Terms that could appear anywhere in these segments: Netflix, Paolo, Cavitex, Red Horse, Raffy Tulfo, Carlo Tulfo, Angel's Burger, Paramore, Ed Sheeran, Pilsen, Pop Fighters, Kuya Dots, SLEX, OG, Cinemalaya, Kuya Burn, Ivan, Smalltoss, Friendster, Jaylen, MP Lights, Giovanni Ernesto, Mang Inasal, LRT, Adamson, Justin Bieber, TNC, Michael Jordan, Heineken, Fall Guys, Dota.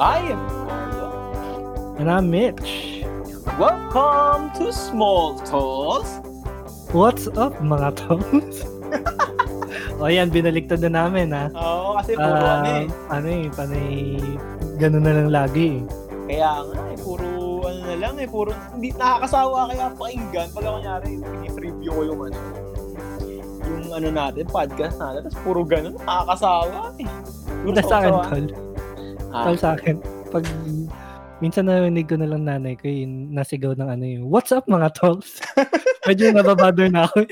I am Paolo. And I'm Mitch. Welcome to Smalltoss. What's up, mga toms? O yan, binaliktad na namin, ha? Oo, kasi puro panay, ganun na lang lagi. Kaya nga, puro hindi nakakasawa kaya pakinggan pag kanyari, i-review ko yung natin, podcast natin, tapos puro ganun, nakakasawa eh. Punta sa akin, tol. Tol sa akin, pag minsan narinig ko na lang nanay ko yung nasigaw ng what's up mga tols? Medyo nababother na ako.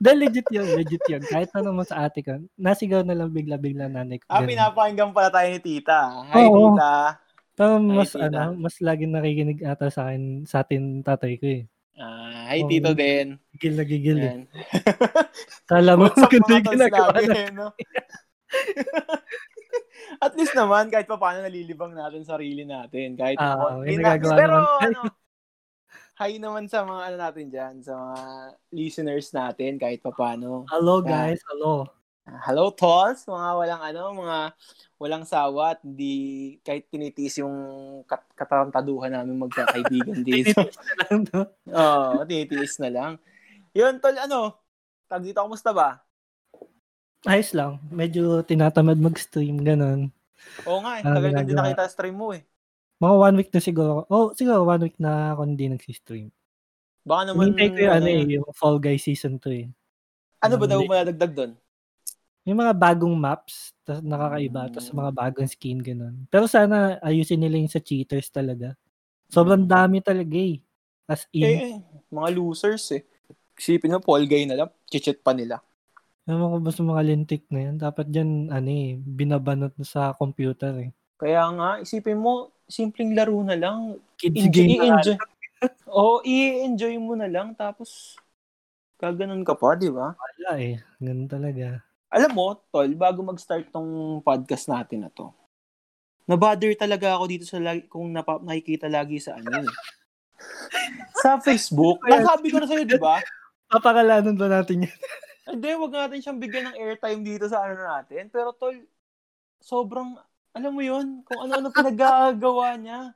Dahil legit yun. Kahit na naman sa ate ko, nasigaw na lang bigla-bigla nanay ko. Ah, pinapakinggan pala tayo ni tita. Hi, oo, tita. Pero mas lagi nakikinig ata sa akin, sa atin tatay ko eh. Ah, hi Tito din. Gigil na gigil eh. Kala mo maganda yung ginagawa natin. At least naman, kahit pa paano nalilibang natin sarili natin. Kahit ginagawa pero naman. Ano, hi naman sa mga natin dyan, sa mga listeners natin, kahit pa paano. Hello guys, hello. Hello, Toss. Mga mga walang sawa at hindi kahit tinitiis yung katarantaduhan namin magkakaibigan dito. Tinitiis na lang. Yun, Tol, tag dito, kumusta ba? Ayos lang. Medyo tinatamad mag-stream, ganun. Oo nga, tagal na din nakita stream mo eh. Mga 1 week na siguro. Siguro 1 week na ako hindi nag-stream. Baka naman... Hintay ko yung Fall Guys Season 2 eh. Ano ba daw madagdag doon? Yung mga bagong maps, tas nakakaiba, tas mga bagong skin, ganun. Pero sana ayusin nila yung sa cheaters talaga. Sobrang dami talaga eh. As in. Mga losers eh. Isipin mo, Fall Guy na lang, chichet pa nila. Naman ko ba sa mga lintik na yan? Dapat dyan, binabanot na sa computer eh. Kaya nga, isipin mo, simpleng laro na lang. Kids game na lang. I-enjoy mo na lang, tapos kaganon ka pa, di ba? Wala eh, ganun talaga. Alam mo, Tol, bago mag-start tong podcast natin na to, nabother talaga ako dito sa kung nakikita lagi sa sa Facebook. Nasabi ko na sa'yo, di ba? Papakalanan ba natin yan? Hindi, wag natin siyang bigyan ng airtime dito sa natin. Pero, Tol, sobrang, alam mo yun, kung ano-ano pinagagawa niya.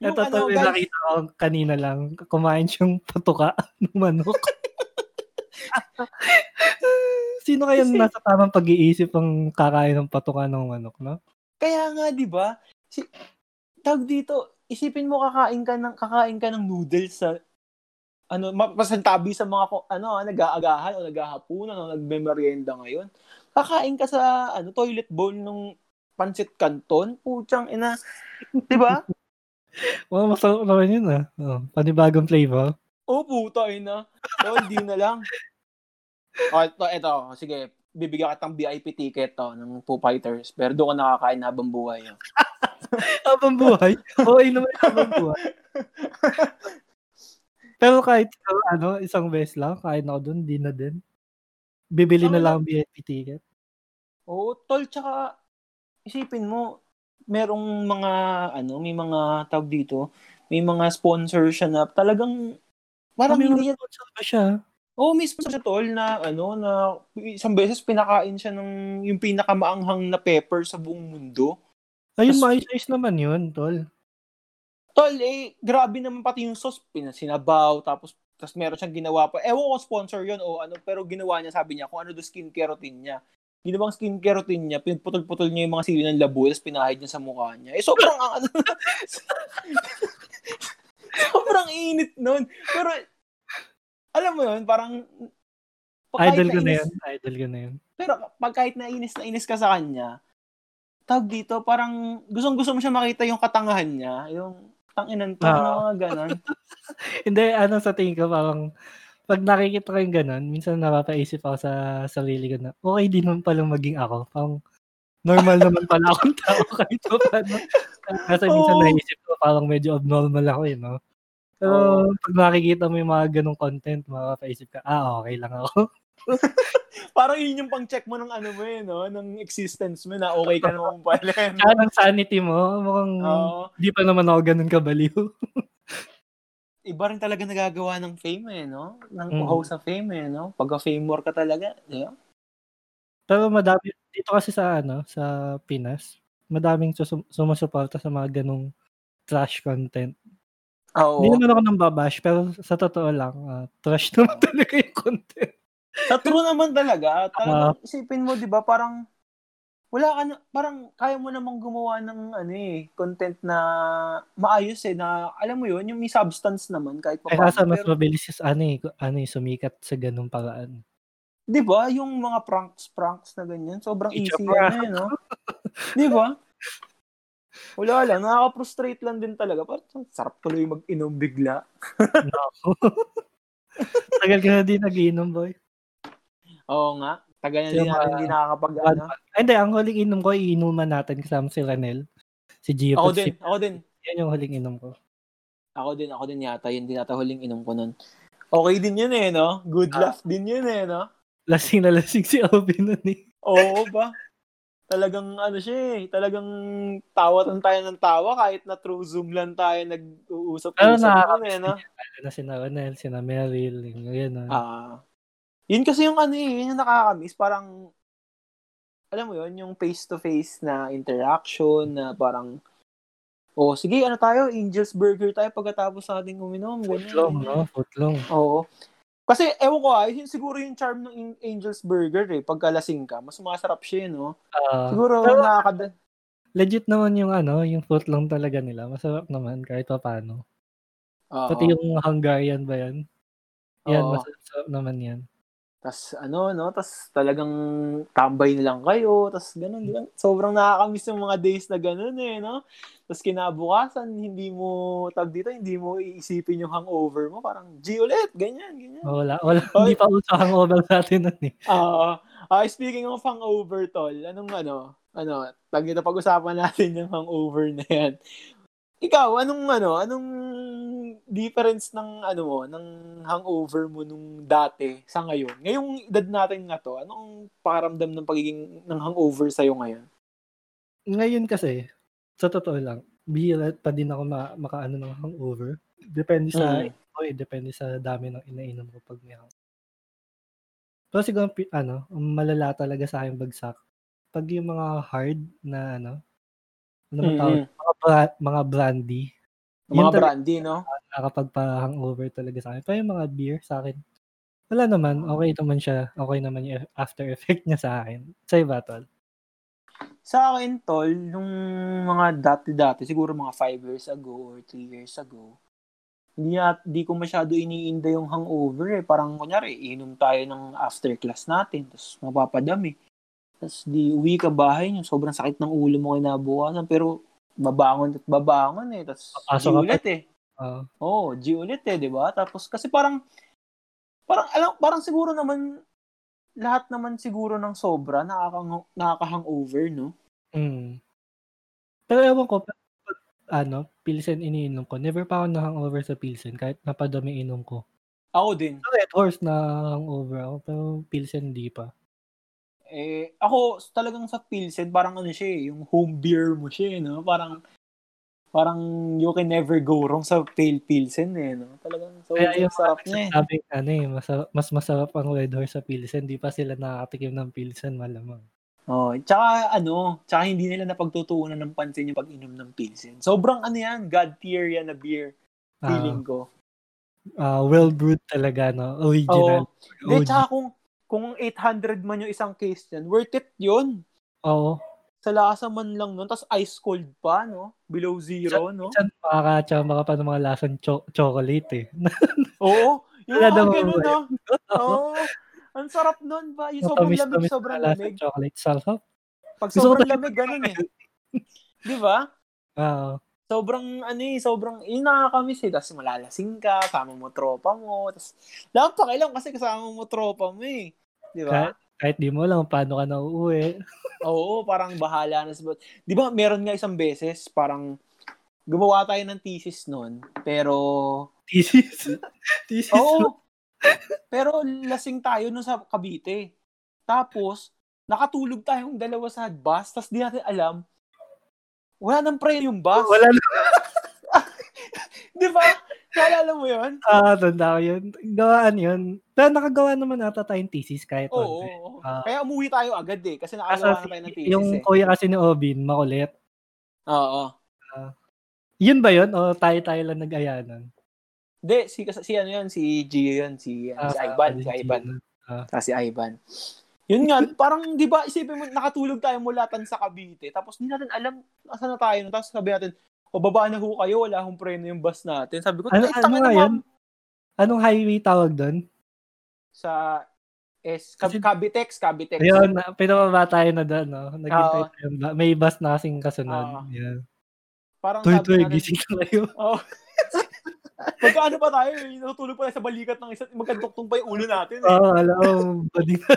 Ito, Tol, nakita ko kanina lang, kumain siyang patuka ng manok. Sino kaya nasa tamang pag-iisip ang kakain ng patuka ng manok, no? Kaya nga, di ba? Tag dito, isipin mo kakain ka ng noodles sa masantabi sa mga nag-aagahan o naghahapunan o nagmemerienda ngayon. Kakain ka sa toilet bowl ng pancit canton, putyang ina, di ba? Well, masarap naman yun ah. Panibagong flavor. Oh, puta ina. Oh, hindi na lang. Ito, sige, bibigyan ka ng VIP ticket ng Pop Fighters, pero doon ka nakakain habang buhay. Habang buhay? Oo, inuman habang buhay. Pero kahit isang beses lang, kain ako doon, di na din. Bibili na lang ang VIP ticket. Oo, Tol, tsaka isipin mo, merong mga, may mga tawag dito, may mga sponsor siya na talagang marami na yan. Sponsor ba siya? Oo, may sponsor siya, Tol, na isang beses pinakain siya ng yung pinakamaanghang na pepper sa buong mundo. Ayun, mais naman yun, Tol. Tol, grabe naman pati yung sauce, pinasinabaw, tapos meron siyang ginawa pa. Ewan ko sponsor yun pero ginawa niya, sabi niya, kung ano do skincare routine niya. Ginawang skincare routine niya, pinutol-putol niya yung mga sili ng labo, tapos pinahid niya sa mukha niya. Sobrang sobrang init nun. Pero, alam mo yun, parang... Idol ko na yun. Pero kahit nainis ka sa kanya, tawag dito, parang gustong-gusto mo siya makita yung katangahan niya, yung tanginan pa, mga ganon. Hindi, sa tingin ko, parang pag nakikita ko yung ganon, minsan napapaisip ako sa sarili ko na, okay din naman palang maging ako. Parang normal naman pala akong tao kahit pa paano. Kasi minsan naisip ko, parang medyo abnormal ako yun, no? So, pag nakikita mo yung mga ganong content, makapaisip ka, okay lang ako. Parang yun yung pang-check mo ng ng existence mo na okay ka naman pala. Kaya ng sanity mo, mukhang di pa naman ako ganun kabaliw. Iba rin talaga nagagawa ng fame ng uhaw sa fame Pagka-fame war ka talaga, di ba? Pero madami, dito kasi sa Pinas, madaming sumusuporta sa mga ganong trash content. Oh, hindi naman ako nang babash, pero sa totoo lang, trash naman talaga yung content. Sa true naman talaga. Isipin mo, di ba, parang wala ka na, parang kaya mo namang gumawa ng ano eh, content na maayos eh, na alam mo yun, yung may substance naman kahit pa paano. Kaya sa mas mabilis is sumikat sa ganung paraan. Di ba? Yung mga pranks na ganyan, sobrang easy yan eh, no? Di ba? Wala lang, nakaka-frustrate lang din talaga. Parang sarap tuloy mag-inom bigla. No. Tagal ka na din nag-inom, boy. Oo nga. Tagal na din natin hindi nakakapag-ano. Hindi, ang huling inom ko, iinuman natin kasama si Ranel. Si Gio. Ako din. Yan yung huling inom ko. Ako din yata. Yun din yata huling inom ko nun. Okay din yun eh, no? Good laugh din yun eh, no? Lasing na lasing si Alvin nun eh. Oo ba? Talagang ano siya eh, talagang tawatan tayo ng tawa kahit na through Zoom lang tayo nag-uusap. Pero na si Naranel, si Nameril, yun. Yun kasi yung ano eh, yun yung nakakamiss. Parang, alam mo yun, yung face-to-face na interaction na parang, oh sige, ano tayo, Angel's Burger tayo pagkatapos natin uminom. Footlong, no? Footlong. Oo. Kasi, ewan ko siguro yung charm ng Angel's Burger eh, pagkalasing ka, mas masarap siya, no? Siguro, legit naman yung yung footlong talaga nila, masarap naman, kahit pa paano. Pati yung Hungarian ba yan? Yan, masarap naman yan. Tas, tas talagang tambay na lang kayo, tas ganun, ganun. Sobrang nakakamiss yung mga days na ganun eh, no? Tas kinabukasan, hindi mo iisipin yung hangover mo, parang G ulit, ganyan. Wala. Hindi pa uso hangover natin nun eh. Speaking of hangover, tol, pag-usapan natin yung hangover na yan. Ikaw, anong difference ng hangover mo nung dati sa ngayon? Ngayong edad natin na to, anong pakaramdam ng pagiging ng hangover sa'yo ngayon? Ngayon kasi, sa totoo lang, bihira pa din ako makaano ng hangover. Depende sa depende sa dami ng inainom ko pag may hangover. Pero siguro malala talaga sa akin bagsak pag yung mga hard na mga brandy. Mga brandy, no? Nakakapagpa-hangover talaga sa akin. Pero yung mga beer sa akin, wala naman. Okay naman siya. Okay naman yung after effect niya sa akin. Sa'yo ba, tol? Sa akin, tol, nung mga dati-dati, siguro mga 5 years ago or 3 years ago, hindi ko masyado iniinda yung hangover eh. Parang kunyari, inom tayo ng after class natin, tapos mapapadami. Tapos di uwi ka bahay, yung sobrang sakit ng ulo mo kinabukasan, pero babangon eh. Tapos G-ulit eh. Oo, G-ulit eh, diba? Tapos kasi parang siguro naman, lahat naman siguro ng sobra nakaka-hangover, no? Mm. Pero ewan ko, Pilsen iniinom ko. Never pa ako na-hangover sa Pilsen kahit napadami inom ko. Ako din. So, Red Horse na-hangover ako, pero Pilsen di pa. Eh, ako talagang sa Pilsen, parang yung home beer mo siya, no? Parang you can never go wrong sa pale Pilsen eh, no? Talagang so masarap niya eh. Sabi, mas masarap ang Red Horse sa Pilsen, di pa sila nakakatikim ng Pilsen, malamang. Oh, tsaka hindi nila napagtutuunan ng pansin yung pag-inom ng Pilsen. Sobrang God tier yan na beer, feeling ko. Well brewed talaga, no? Original. Oh. Di, tsaka kung 800 man yung isang case yan, worth it yun. Oo. Sa lasa man lang nun, tas ice cold pa, no? Below zero, no? Minsan tsaka pa ng mga lasang chocolate, eh. Oo. Yung mga ganun, no? Oo. Ang sarap nun ba? Yung sobrang lamig. Chocolate sarap. Pag sobrang lamig, ganun, eh. Di ba? Oo. Sobrang nakakamiss eh. Tapos malalasing ka, kasama mo tropa mo. Tapos, lahat pa kailang kasi kasama mo tropa mo eh. Di ba? Kahit di mo lang, paano ka nauuwi? Oo, parang bahala na. Di ba, meron nga isang beses, parang gumawa tayo ng thesis nun, pero... Thesis? Oo. Pero lasing tayo nun sa Cavite. Tapos, nakatulog tayong dalawa sa bus, tapos di natin alam, wala nang prayer yung bus. Wala nang. Di ba? Naalala mo yun? Tanda ko yun. Gawaan yun. Pero nakagawa naman ata tayong thesis kahit Oo. Kaya umuwi tayo agad eh. Kasi nakagawa na tayo ng thesis. Yung kuya kasi ni Obin, makulit. Oo. Yun ba yun? O tayo-tayo lang nag-aya nun? Hindi. Si ano yun? Si Gio yun. Si Ivan. Yun nga. Parang di ba isipin mo, nakatulog tayo mulatan sa Cavite. Tapos hindi natin alam asan na tayo. Tapos sabi natin, o baba na ho kayo, wala akong preno yung bus natin. Sabi ko, anong highway tawag doon? Sa Cavitex. Ayun, pinababa tayo na doon, no? Naghintay tayo. May bus na kasing kasunod. Yeah. Parang sabi natin, gising tayo. Oh. Magkaano pa tayo, natutulog pa tayo sa balikat ng isa't magkantuktong pa yung ulo natin. Oo, alam ko.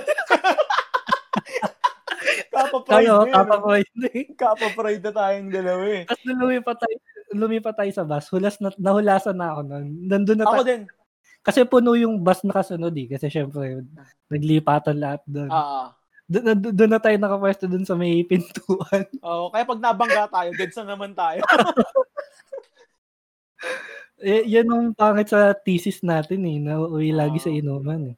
Kapapride na tayong dalawa eh. Tapos lumipat tayo sa bus. Nahulasan na ako nun. Nandun na ako din. Kasi puno yung bus na kasunod eh. Kasi syempre, naglipatan lahat doon. Doon na tayo nakapwesto doon sa may pintuan. Oo, kaya pag nabangga tayo, dead sa naman tayo. Yan ang pangit sa thesis natin eh. Nauwi lagi sa inuman eh.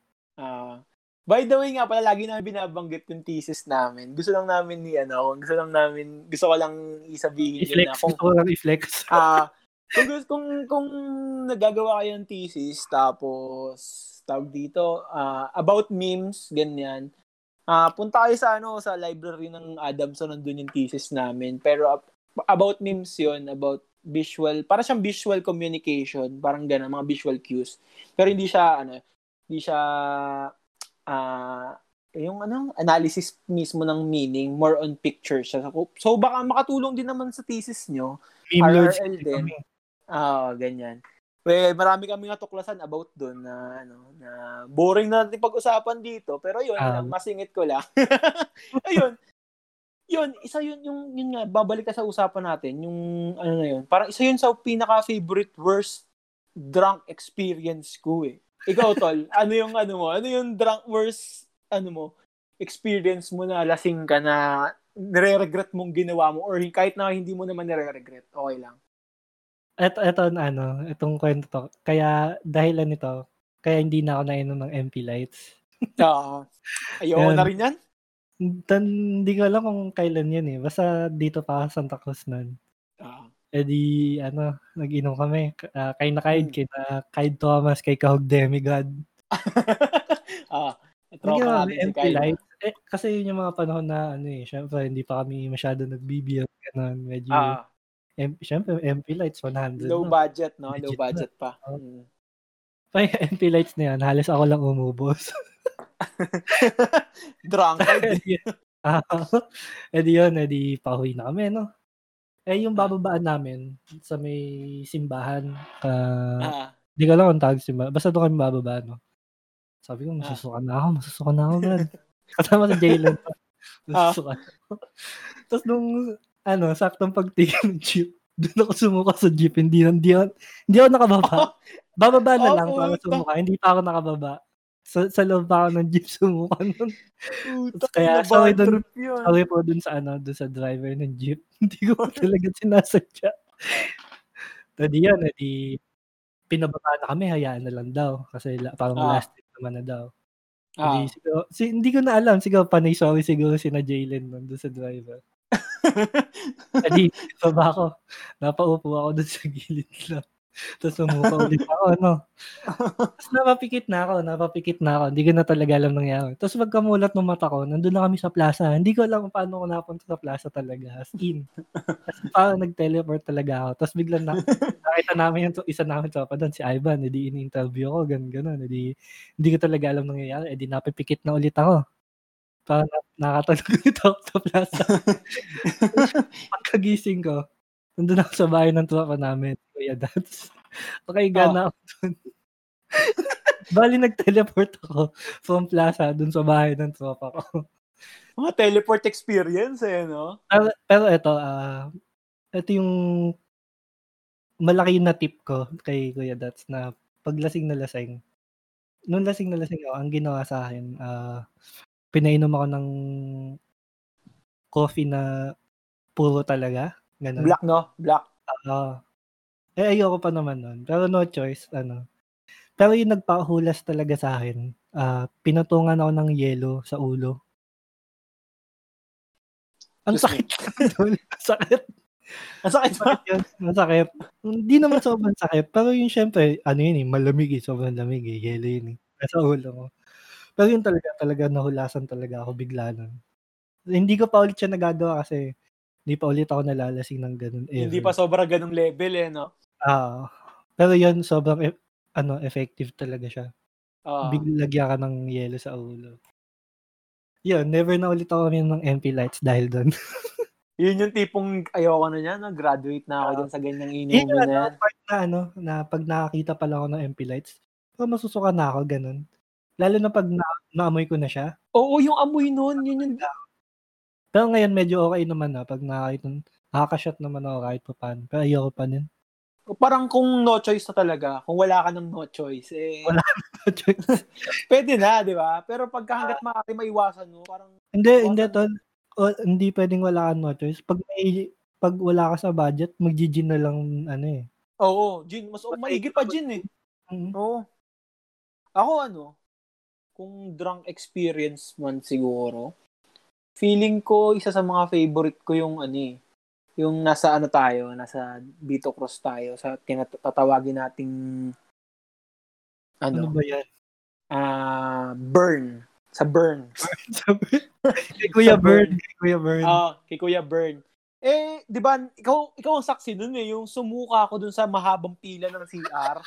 By the way nga pala, lagi namin binabanggit yung thesis namin. Gusto ko lang isabihin yun na. Gusto ko lang i-flex. Kung nagagawa kayo ng thesis, tapos, tawag dito, about memes, ganyan. Punta kayo sa library ng Adamson, nandun yung thesis namin. Pero about memes yun, about visual, para siyang visual communication, parang gano'n, mga visual cues. Pero hindi siya, yung analysis mismo ng meaning, more on pictures. So baka makatulong din naman sa thesis nyo. RRL din. Ganyan. Well, marami kaming natuklasan about doon na boring na natin pag-usapan dito, pero yun, masingit ko lang. Ayun. Yun, isa yun nga, babalik ka sa usapan natin, yung ano na yun, parang isa yun sa pinaka-favorite worst drunk experience ko eh. Ikaw, Tol, ano yung drunk worst, experience mo na lasing ka na nire-regret mong ginawa mo or kahit na hindi mo naman nire-regret, okay lang. Itong kwento to, kaya dahilan nito, kaya hindi na ako nainom ng MP Lights. Ayaw na rin yan? Hindi ko alam kung kailan yun eh, basta dito pa Santa Cruz nun. Nag-inom kami. Kay Thomas, kay Kahog Demigod. Tropa natin si Kyle. Kasi yun yung mga panahon na, syempre, hindi pa kami masyado nagbibiyag. Medyo, syempre, MP Lights, 100. Low budget, no? Low budget pa. MP Lights na yan, halos ako lang umubos. Drunk. Edi pauwi na kami, no? Yung bababaan namin sa may simbahan. Hindi ko alam kung tawag simbahan. Basta doon kami bababaan. No? Sabi ko, masusuka na ako, man. Katama sa Jaylen. Masusuka na ako. Tapos nung, saktong pagtingin ng jeep, doon ako sumuka sa jeep. Hindi ako nakababa. Bababa na lang para sumuka. Hindi pa ako nakababa. Sa loob pa ako ng jeep sumuka nun. Kaya sawi po dun sa dun sa driver ng jeep. Hindi ko talaga sinasadya. Tadi yan, pinababa na kami, hayaan na lang daw. Kasi parang last trip naman na daw. Hindi ko na alam. Siguro panay sorry siguro sina Jaylen nun dun sa driver. Tadi, baba ako. Napaupo ako dun sa gilid lang. Tapos sumuka ulit ako, Tapos napapikit na ako. Hindi ko na talaga alam nangyari. Tapos magkamulat ng mata ko, nandun na kami sa plaza. Hindi ko alam kung paano ko napunta sa plaza talaga. As in. Tapos parang nag-teleport talaga ako. Tapos biglang nakita namin yung isa namin tropa doon, si Ivan. Hindi in-interview ko, ganun. Hindi ko talaga alam nangyari. Napipikit na ulit ako. Parang nakatulog ulit ako sa plaza. Pagkagising ko, nandun ako sa bahay ng tropa namin, Kuya Dots. Pakaiga na ako dun. Bali, nag-teleport ako from plaza dun sa bahay ng tropa ko. Mga teleport experience no? Pero ito yung malaki na tip ko kay Kuya Dots na nung lasing na lasing ako, ang ginawa sa akin, pinainom ako ng coffee na puro talaga. Ganun. Black, no? Black. Eh, ayoko pa naman nun. Pero no choice, ano. Pero yung nagpahulas talaga sa akin, pinutungan ako ng yelo sa ulo. Ang sakit. Sakit. Ang sakit. Ang sakit. Hindi naman sobrang sakit. Pero yung syempre, ano yun eh, malamig eh. Sobrang lamig eh. Yelo yun eh. Sa ulo ko. Pero yung talaga, nahulasan talaga ako bigla nun. Hindi ko pa ulit siya nagagawa kasi hindi pa ulit ako nalalasing ng ganun. Ever. Hindi pa sobrang ganung level eh, no? Pero yun, sobrang effective talaga siya. Biglagyan ka ng yelo sa ulo. Yun, never na ulit ako ng MP Lights dahil doon. Yun yung tipong ayoko na niya, no? Graduate na ako dyan sa ganyang inumin na yan. Yung part na, na pag nakakita pala ako ng MP Lights, masusuka na ako, ganun. Lalo na pag naamoy ko na siya. Oo, yung amoy nun, yun yung... Pero ngayon, medyo okay naman na. Pag nakakashot naman ako kahit pa paano. Pero ayoko pa nun. Parang kung no choice na talaga, kung wala ka ng no choice, eh... Wala ka ng no choice. Pwede na, di ba? Pero pagka hanggat maaari maiwasan mo, parang... Hindi, Tol. Hindi pwedeng wala ka no choice. Pag wala ka sa budget, mag-gin na lang, ano eh. Oo, gin. Mas maigit pa gin eh. Mm-hmm. Oo. Ako kung drunk experience man siguro... Feeling ko, isa sa mga favorite ko yung yung nasa tayo, nasa Vito Cross tayo, sa tinatawagin nating ano ba yan? Burn. Sa Burn. Kay Kuya Burn. Kay Kuya Burn. Eh, di ba, ikaw ang saksi dun eh, yung sumuka ako dun sa mahabang pila ng CR.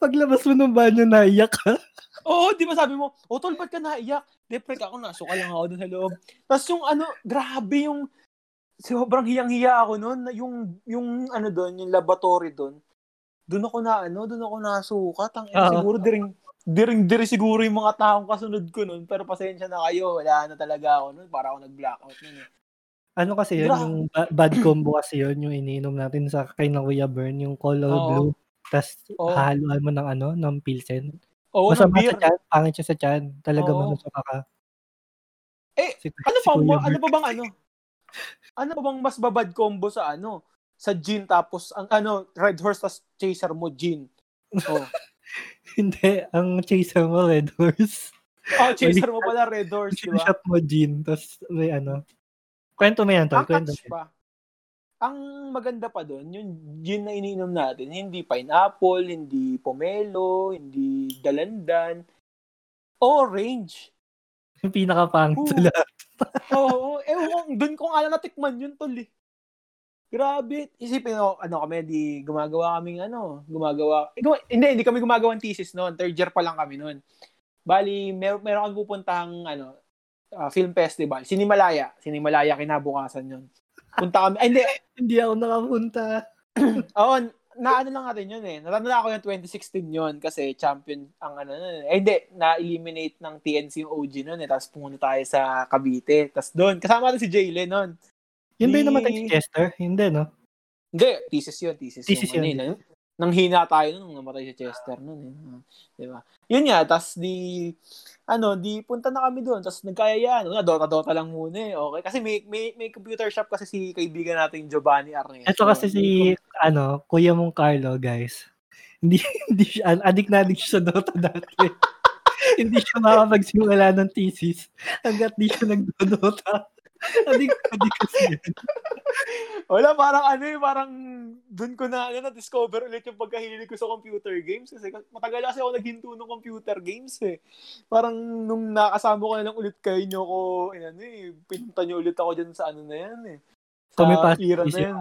Paglabas mo ng banyo, naiyak ka. Oo, di ba sabi mo, tol, ba't ka naiyak? Deprek ako, nasuka lang ako dun sa loob. Tapos yung grabe yung, sobrang hiyang-hiya ako nun, yung laboratory dun. Dun ako nasuka. Siguro, diring-diri siguro yung mga taong kasunod ko nun, pero pasensya na kayo, wala na talaga ako nun, para ako nag-blackout nun eh. Kasi yun, yung bad combo kasi yun, yung iniinom natin sa kay Kuya Burn, yung Color Blue, tapos hahaluan mo ng ng Pilsen. Oo, masama beer. Sa tiyan, pangit siya sa tiyan. Talaga masusuka ka. Eh, Ano pa bang mas babad combo sa Sa gin tapos, Red Horse tapos chaser mo gin. Oh. Hindi, ang chaser mo Red Horse. Chaser mo pala Red Horse, di ba? Shot mo gin, tapos may Kwento mo yan, Tol. Ang maganda pa doon, yung gin na iniinom natin, hindi pineapple, hindi pomelo, hindi dalandan, orange. Yung pinaka-pangit sa lahat. Oo. Doon ko nga natikman yun, Tol. Grabe. Isipin mo, kami, di gumagawa kaming hindi kami gumagawa ng thesis noon. Third year pa lang kami noon. Bali, meron kami pupuntahang, film festival. Cinemalaya. Cinemalaya, kinabukasan yun. Punta kami. Hindi ako nakapunta. Oo, lang natin yun eh. Natanda ako yung 2016 yun kasi champion ang na-eliminate ng TNC yung OG nun eh. Tapos pumunta tayo sa Cavite. Tapos doon, kasama natin si Jaylen nun. Yun ba yung namatay si Chester? Hindi, no? Hindi, thesis yun. Nang hina tayo nun, namatay si Chester nun eh. Diba? Yun nga, tapos di punta na kami doon. Tapos nagkayayaan. Dota lang muna eh. Okay. Kasi may computer shop kasi si kaibigan natin Giovanni Ernesto. Ito kasi kuya mong Carlo, guys. Hindi adik siya sa Dota dati. Hindi siya makapagsimula ng thesis hanggat di siya nagdo-Dota. Adik kasi yan. Wala, parang dun ko na-discover ulit yung pagkahilig ko sa computer games kasi matagal kasi ako naghinto ng computer games eh. Parang nung nakasama ko na lang ulit kayo nyo ko, pinunta nyo ulit ako dyan sa eh. Sa era na yan.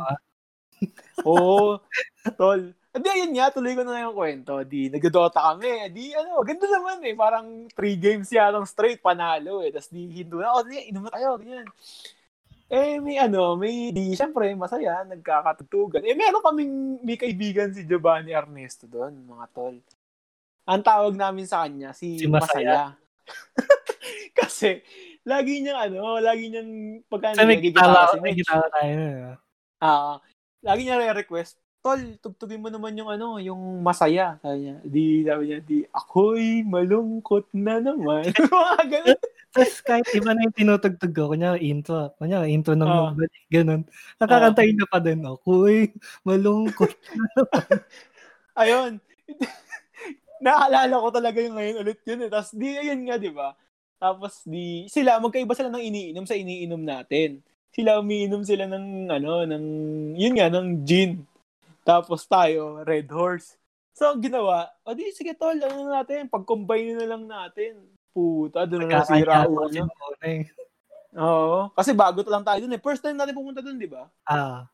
Oo, Tol. Ayun nga, tuloy ko na yung kwento. Nag-Dota kami. Ganda naman eh. Parang 3 games yatang straight, panalo eh. Tapos hinto na. Inom na tayo, ganyan. Eh, siyempre, masaya, nagkakatutugan. Eh, meron kaming, may kaibigan si Giovanni Ernesto doon, mga Tol. Ang tawag namin sa kanya, si Masaya. Kasi, lagi niyang, pagka nagigitawa tayo. Lagi niya re-request, Tol, tugtugin mo naman yung masaya. Sabi niya, ako'y malungkot na naman. Mga ganun. Tapos kahit iba na yung tinutugtog ko, kunya intro ng mga balik, ganun. Nakakantahin na pa din ako. Uy, malungkot. Ayun. Naalala ko talaga yung ngayon ulit yun. Eh. Tapos di, ayun nga, di ba? Tapos di, sila, magkaiba sila ng iniinom sa iniinom natin. Sila, umiinom sila ng, ng gin. Tapos tayo, Red Horse. So, ginawa, o di, sige tol, ano natin, pag-combine na lang natin. Puta, doon na nasira ulo. Oo, kasi bago to lang tayo doon eh. First time natin pumunta doon, di ba? Ah.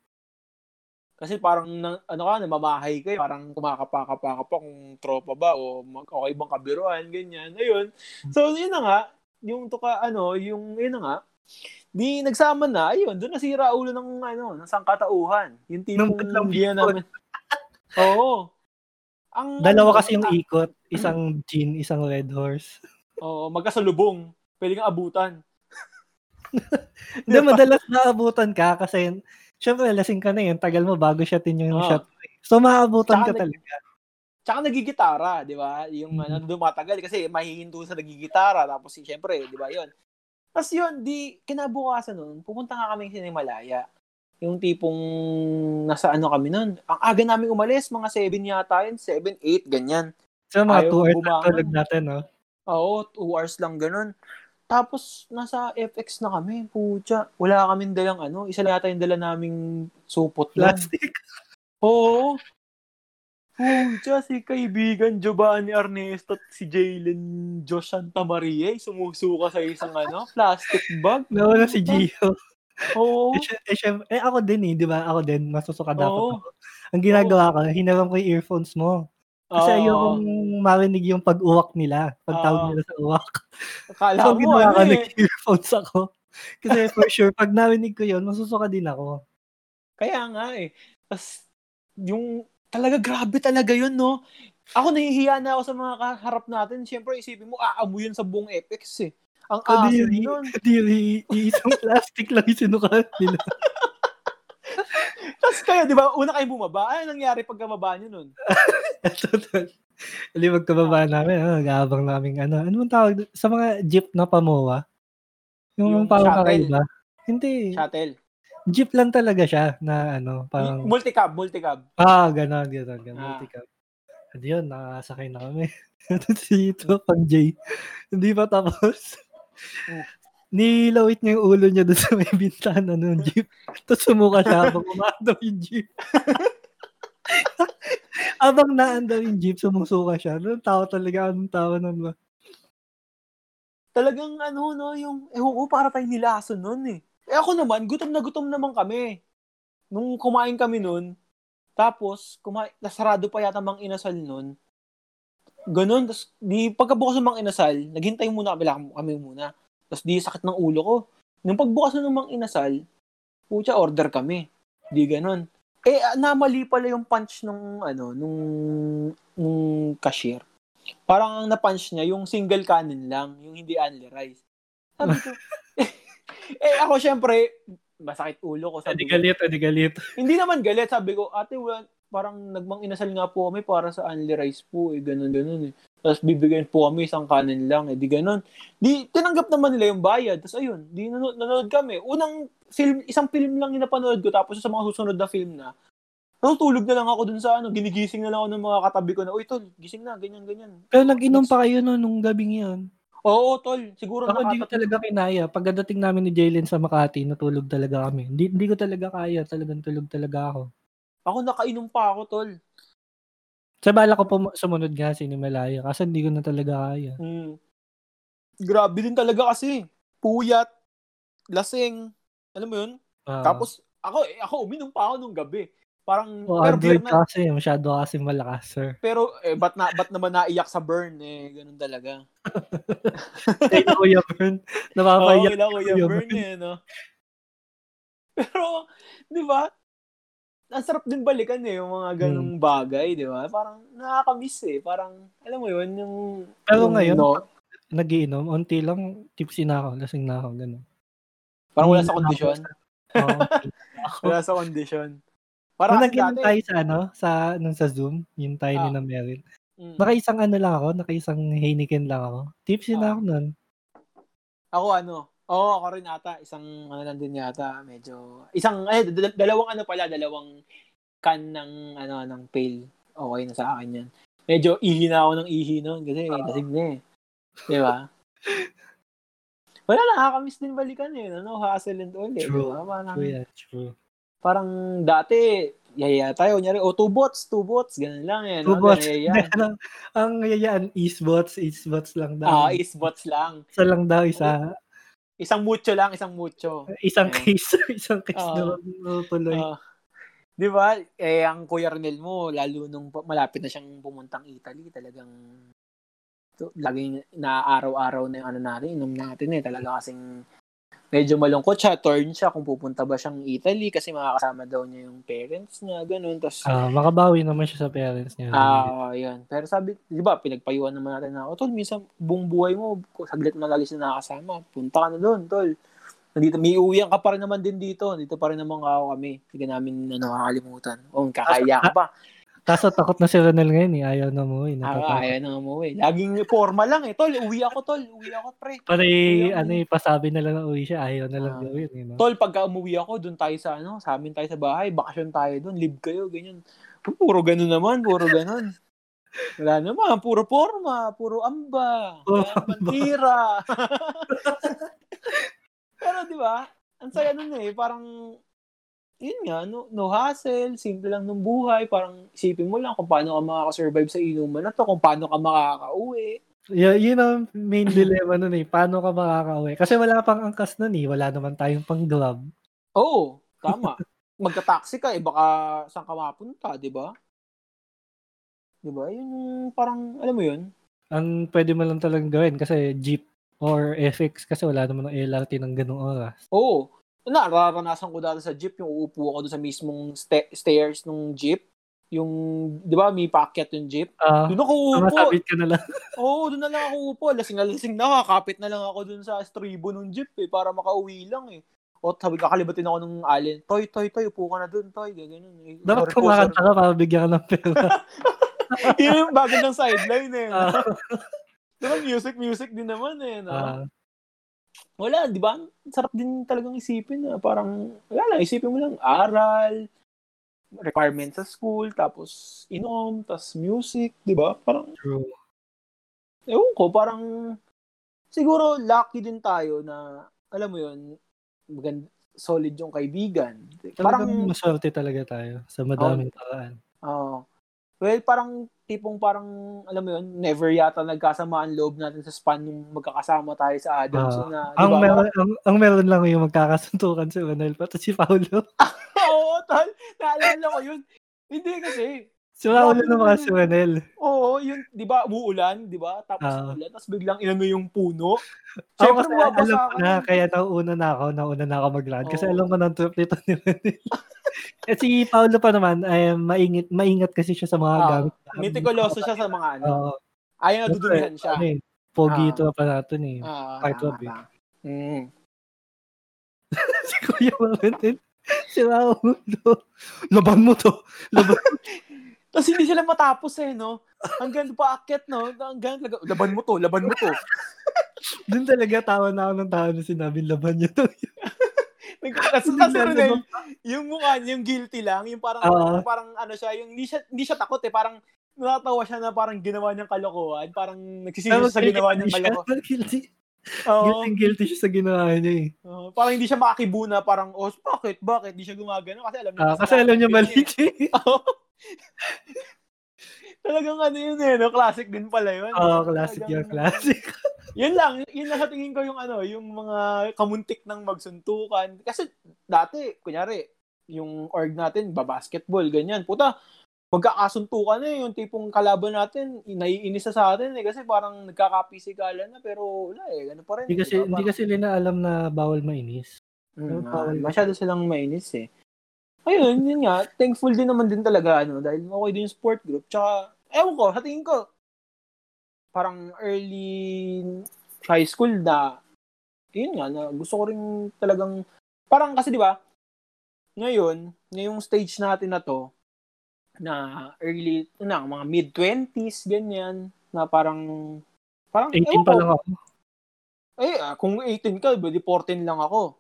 Kasi parang, namamahay kayo, parang kumakapa kung tropa ba o magkakaibang kabiruan, ganyan, ayun. So, yun na nga, di nagsama na, ayun, doon nasira ulo ng sangkatauhan. Yung tipong lambihan namin. Oo. Dalawa kasi yung ikot. Isang gin, isang Red Horse. Oo, magkasalubong. Pwede kang abutan. Hindi, madalas naabutan ka kasi, syempre, lasing ka na yun. Tagal mo bago shotin yung shot. So, maabutan ka talaga. Tsaka nagigitara, di ba? Yung dumatagal kasi mahihinto sa nagigitara. Tapos, syempre, di ba yun? Tapos yun, di, kinabukasan nun, pumunta nga kami sa Cinemalaya. Yung tipong nasa kami nun. Ang aga namin umalis, mga 7 yata yun, 7, 8, ganyan. So mga 2 hours na tulog natin, no? Oo, 2 hours lang ganun. Tapos nasa FX na kami, putya. Wala kaming dalang isa lang yata yung dala naming supot lang. Plastic. Oo. Putya, si kaibigan Giovanni Ernesto at si Jaylen Josh Santa Maria, sumusuka sa isang plastic bag. Nawala si Gio. Oo. Ako din eh, di ba? Ako din, masusuka dapat ako. Ang ginagawa ko, hinaram ko yung earphones mo. Kasi ayokong marinig yung pag-uwak nila. Pagtawag nila sa uwak. Akala so, ginawa ko, nag-earphones ako. Kasi for sure, pag narinig ko yun, masusuka din ako. Kaya nga eh. Tapos, yung talaga, grabe talaga yun, no? Ako, nahihiya na ako sa mga kaharap natin. Siyempre, isipin mo, aamu yun sa buong FX eh. Ang aso yun. Kadiri, isang plastic lang isinukaan nila. Tapos kayo, di ba, una kayo bumaba. Ano nangyari pagkababa nyo nun? Hindi, pagkababa namin, nag-aabang namin, ano man tawag, sa mga jeep na pamuha? Yung parang kakaiba? Hindi. Shuttle. Jeep lang talaga siya na parang... Multicab. Ah, ganun. Multicab. At yun, nakasakay na kami. Si ito, pang Jay. Hindi pa tapos. Nilawit niya yung ulo niya doon sa may bintana ng jeep. Tapos sumuka siya habang umaandaw yung jeep. Abang naandaw yung jeep, sumusuka siya. Anong tawa naman. Talagang yung... para tayong nilaso nun eh. Eh ako naman, gutom naman kami. Nung kumain kami nun, tapos, nasarado pa yata Mang Inasal nun. Ganun, tapos, di pagkabukas ng Mang Inasal, naghintay muna kami muna. Tapos di sakit ng ulo ko. Nung pagbukas ng Mang Inasal, pucha, order kami. Di ganun. Eh, namali pala yung punch nung cashier. Parang ang na-punch niya, yung single kanin lang, yung hindi only rice. Sabi ko, ako syempre, masakit ulo ko. Hindi galit. Hindi naman galit. Sabi ko, ate, parang nagmang inasal nga po kami para sa only rice po. Eh, ganun. Eh. Tapos bibigyan po kami isang kanin lang. Eh, di ganun. Di, tinanggap naman nila yung bayad. Tapos ayun, di nanonood kami. Unang film, isang film lang yung napanood ko. Tapos sa mga susunod na film na, natutulog na lang ako dun sa ginigising na lang ako ng mga katabi ko na, uy, tol, gising na, ganyan. Pero nag-inom pa kayo nung gabing yan. Oo, tol. Siguro ako hindi ko talaga kinaya. Pagdating namin ni Jaylen sa Makati, natulog talaga kami. Hindi ko talaga kaya. Talagang tulog talaga ako. Ako nakainom pa ako, tol. Sa bala ko sumunod nga Cinemalaya kasi hindi ko na talaga kaya. Grabe din talaga kasi. Puyat, lasing, alam mo yun? Tapos, ako uminom pa ako nung gabi. Parang Android kasi, masyado kasi malakas, sir. Pero, ba't naman naiyak sa burn? Eh, ganun talaga. Kailan Kuya Burn? Napapaiyak na Kuya Burn eh, no? Pero, di ba? Ang sarap din balikan eh, yung mga ganung bagay, di ba? Parang nakakamiss eh. Parang, alam mo yun, yung... Pero ngayon, nagiinom, unti lang, tipsy na ako, lasing na ako, ganun. Parang wala sa kondisyon? Wala sa kondisyon. Parang nag-inom tayo sa Zoom, yung tayo ni na Meryl. Nakaisang Heineken lang ako. Tips yun ako nun. Ako ano, oo, ako rin ata, isang ano lang din yata, medyo, isang, eh, dalawang ano pala, dalawang can ng, ano, ng pail. Okay na sa akin yan. Medyo ihi na ako ng ihi noon kasi dasig na eh. Diba? Wala, nakakamiss din balikan eh, no? Hustle and all eh. True. Diba? Parang, yeah, true. Parang dati, yaya tayo, nyari, oh, two bots, ganun lang eh. Two bots. Ang yayaan, east bots lang daw. East bots lang. Isa lang daw, isa. Isang mucho lang. Isang case na tuloy. Di ba? Eh, ang Kuya Ronel mo, lalo nung malapit na siyang pumuntang Italy, talagang laging naaraw-araw na yung ano natin, inom natin eh. Talaga kasing medyo malungkot siya. Torn siya kung pupunta ba siyang Italy kasi makakasama daw niya yung parents niya, ganun. Tapos, makabawi naman siya sa parents niya. Yun. Pero sabi, di ba, pinagpayuan naman natin na, tol, minsan buong buhay mo, saglit na lagi siya nakakasama. Punta ka na doon, tol. Nandito, may uwihan ka pa rin naman din dito. Dito pa rin naman kami. Hindi namin nakakalimutan. O, kakaya ka pa. Tapos takot na si Ronel ngayon eh. Ayaw na umuwi. Ayaw na umuwi. Laging formal lang eh. Tol, uwi ako, pre. Pasabi na lang na uwi siya. Ayaw na lang gawin. You know? Tol, pagka umuwi ako, doon tayo sa ano, sa amin tayo sa bahay. Bakasyon tayo doon. Live kayo, ganyan. Puro ganun naman. Wala naman. Puro forma. Puro amba. Pantira. Pero di ba? Ang saya nun eh, parang yun nga, no hassle, simple lang ng buhay, parang isipin mo lang kung paano ka makaka-survive sa inuman na to, kung paano ka makaka-uwi. Yeah, yun ang main dilemma nun eh, paano ka makaka-uwi? Kasi wala pang angkas nun eh, wala naman tayong pang-grab. Oo, tama. Magka-taxi ka eh, baka saan ka mapunta, di ba? Di ba? Yun parang, alam mo yun? Ang pwede mo lang talagang gawin kasi jeep or FX kasi wala naman ng LRT ng ganung oras. Oo. Nararanasan ko dati sa jeep yung uupo ako doon sa mismong stairs ng jeep. Yung, di ba, may packet yung jeep. Doon ako uupo. Nakasabit ka na lang. Oo, doon na lang ako uupo. Lasing na ako. Kapit na lang ako doon sa stribo ng jeep eh, para makauwi lang eh. O sabi, kakalibatin ako ng alin. Toy, upo ka na doon, toy. Ganun. Dapat kumakanta ka para bigyan ka ng pera. Yung bagay ng sideline eh. Diba, music din naman eh. No? Wala, di ba? Sarap din talagang isipin. Parang, wala lang, isipin mo lang. Aral, requirements sa school, tapos inom, tapos music, di ba? Parang, true. Ewan ko, parang, siguro lucky din tayo na, alam mo yun, maganda, solid yung kaibigan. Talagang parang, maswerte talaga tayo sa madaming paraan. Oo. Well, parang tipong parang, alam mo yun, never yata nagkasamaan loob natin sa span nung magkakasama tayo sa Adamson na, di ba? Ang meron lang yung magkakasuntukan si Manuel pati si Paolo. Oo, tal. Naalala ko yun. Hindi kasi. Si Paolo naman si Manuel. Oo, yun, di ba, uulan, di ba? Tapos uulan, tapos biglang inano yung puno. Siyempre, mabasa ako. Kaya nauna na ako mag-land. Kasi alam ko ng trip nito ni Manuel. At si Paolo pa naman, maingat kasi siya sa mga gamit. Mitikuloso siya sa mga ano. Ayaw nadudulihan siya. Pogi ito pa natin eh. Part of it. Si Kuya Burn, si Paolo. Laban mo to. Tapos hindi sila matapos eh, no? Hanggang paakyat, no? Hanggang laban mo to. Doon talaga tawa na ako ng tawa na sinabi, laban nyo to. Kasi Ronel, yung mukha niya, yung guilty lang, yung parang, parang ano siya, yung hindi siya takot eh, parang natatawa siya na parang ginawa niyang kalokohan, parang nagsisinyo sa ginawa niyang kalokohan. Guilty siya sa ginawa niya eh. Parang hindi siya makakibuna, parang, bakit? Hindi siya gumagano kasi alam niya. Kasi alam niya mali siya. Talagang ano yun eh, no? Classic din pala yun. Classic. Yun lang sa tingin ko yung ano, yung mga kamuntik ng magsuntukan. Kasi dati, kunyari, yung org natin, basketball, ganyan. Puta, magkakasuntukan na eh, yung tipong kalaban natin, naiinisa sa atin eh, kasi parang nagkakapisikalan na, pero wala eh, ano pa rin. Hindi kasi nila alam na bawal mainis. Masyado silang mainis eh. Ayun, yun nga, thankful din naman din talaga, ano, dahil okay din yung sport group. Tsaka, ewan ko, sa tingin ko, parang early high school na, yun nga, na gusto ko rin talagang, parang kasi di ba ngayon, ngayong stage natin na to, na early, na, mga mid-20s, ganyan, na parang, 18 pa lang ako. Kung 18 ka, pwede 14 lang ako.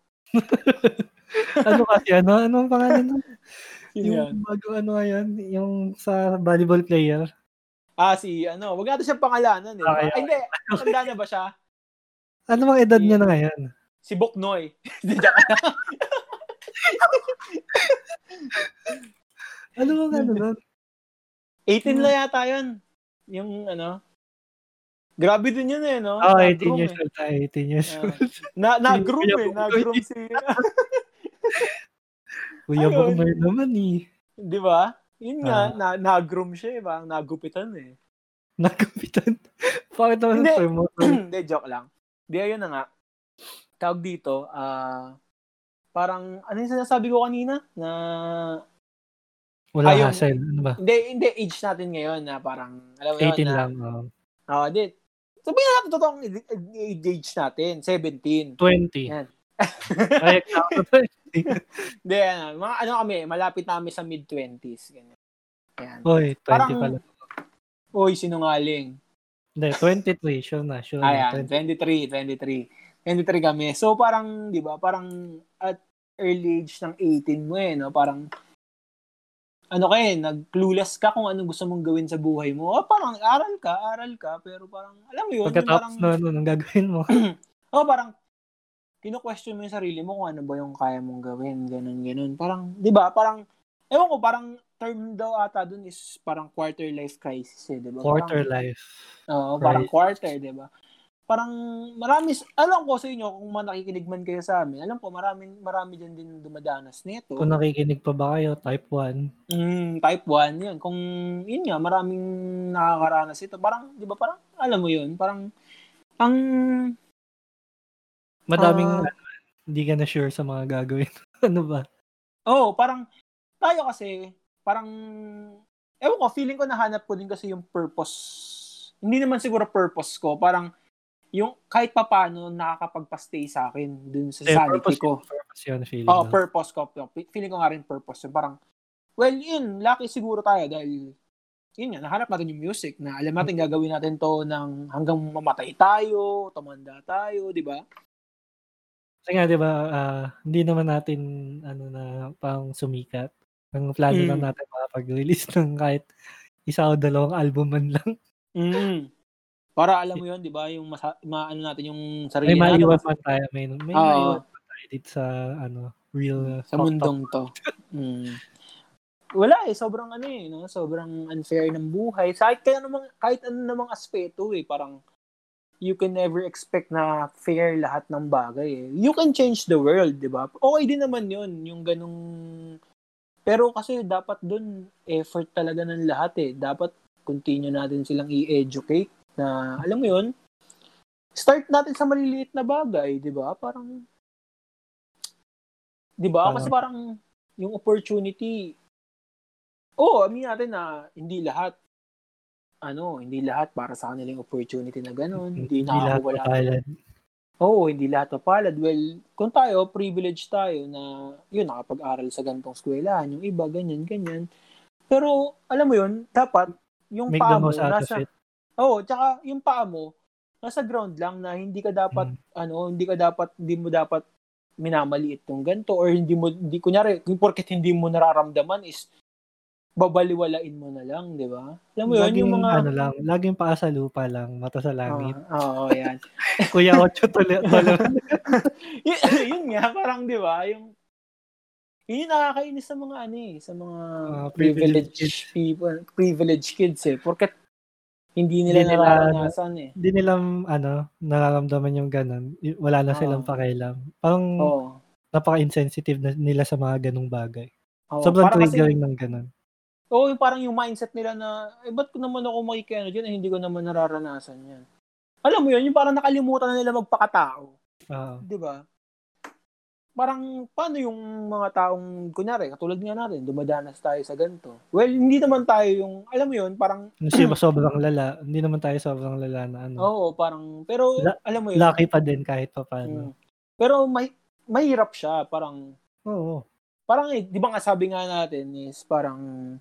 Ano kasi, anong pangalan nun? Yung bago yan, yung sa volleyball player. Wag natin siyang pangalanan eh. Okay. Ay, hindi, tanda na ba siya? Ano bang edad niya na ngayon? Si Boknoy. Ano bang nun? 18 na yata yun. Yung grabe din yun eh, no? 18 years old. 18 years old. Na-groom eh. Na-groom si... Kuya Burn naman eh. Di ba? Yun nga, na-groom siya eh. Parang nagupitan eh. Nagupitan? Bakit naman ang promoter? Hindi, joke lang. Di, ayun na nga. Tawag dito, parang, ano yung sinasabi ko kanina? Na... Wala hassle. Ano ba? Hindi, age natin ngayon na parang, alam mo yun, 18 lang. Sabihin natin, totoong age natin, 17. 20. Yan. Correct na ako, 20. Hindi, kami, malapit na kami sa mid-20s. Ganyan. Yan. Oy, 20 parang, pala. Oy, sinungaling. Hindi, 23, sure na. Sure ayan, 23 kami. So, parang, di ba, parang at early age ng 18 mo eh, no? Parang, nag-clueless ka kung anong gusto mong gawin sa buhay mo. Parang aral ka, pero parang, alam mo yun, pagkatapos parang, nung gagawin mo. Parang, kino-question mo yung sarili mo kung ano ba yung kaya mong gawin, ganun. Parang, di ba, parang, ewan ko, parang, term daw ata dun is parang quarter life crisis, eh, di ba? Quarter life. Oo, parang quarter, di ba? Parang, marami, alam ko sa inyo, kung nakikinig man kayo sa amin, alam ko, marami dyan din dumadanas nito. Kung nakikinig pa ba kayo, type 1? Type 1, yun. Kung, yun nga, maraming nakakaranas ito. Parang, di ba, parang, alam mo yun, parang, ang, madaming, hindi ka na sure sa mga gagawin. Ano ba? Parang, tayo kasi, parang, ewan ko, feeling ko nahanap ko din kasi yung purpose, hindi naman siguro purpose ko, parang, yung kahit papaano nakakapagpastay sa akin dun sa sanity ko. Purpose yun, feeling ko. Purpose ko. Feeling ko nga rin purpose. Parang, well, yun, lucky siguro tayo dahil, yun nga, nahanap natin yung music na alam natin gagawin natin to ng hanggang mamatay tayo, tumanda tayo, di ba? Kasi nga, di ba, hindi naman natin, na pang sumikat. Ang plano lang natin makapag-release ng kahit isa o dalawang album man lang. Para alam mo yun, di ba? Yung natin yung sarili natin. May maiwan pa tayo. May maiwan pa tayo dito sa real sa mundong to. Wala eh. Sobrang no? Sobrang unfair ng buhay. Kahit ano namang aspeto eh. Parang you can never expect na fair lahat ng bagay eh. You can change the world, di ba? Okay din naman yun. Yung ganung... Pero kasi dapat dun effort talaga ng lahat eh. Dapat continue natin silang i-educate. Na, alam mo yun, start natin sa maliliit na bagay, di ba? Parang, di ba? Kasi parang, yung opportunity, amin natin na, hindi lahat para sa kanila yung opportunity na gano'n. Hindi lahat mapalad. Well, kung tayo, privileged tayo na, yun, nakapag-aral sa ganitong eskwelahan, yung iba, ganyan. Pero, alam mo yun, dapat, yung pamo, nasa... tsaka yung paa mo nasa ground lang na hindi mo dapat minamaliit tong ganito or kunyari porket hindi mo nararamdaman is babaliwalain mo na lang, di ba? Alam mo yun, yung mga lang, laging paa sa lupa lang, mata sa langit. Yan. Kuya Ocho tolo. Yun nga, parang di ba, yung yun nakakainis sa mga sa mga privileged people, privileged kids eh, porket Hindi nila nararanasan eh. Hindi nila, nararamdaman yung ganun. Wala na silang pakialam. Parang, napaka-insensitive na nila sa mga ganung bagay. Sobrang triggering ng ganun. Parang yung mindset nila na, ba't ko naman ako makikano dyan, hindi ko naman nararanasan yan. Alam mo yun, yung parang nakalimutan na nila magpakatao. Di ba? Parang, paano yung mga taong, kunyari, katulad nga natin, dumadanas tayo sa ganito. Well, hindi naman tayo yung, alam mo yun, parang... sobrang lala. Hindi naman tayo sobrang lala na parang, pero, alam mo yun. Laki pa din kahit pa paano. Pero, mahirap siya, parang... Parang, di ba nga sabi nga natin is, parang,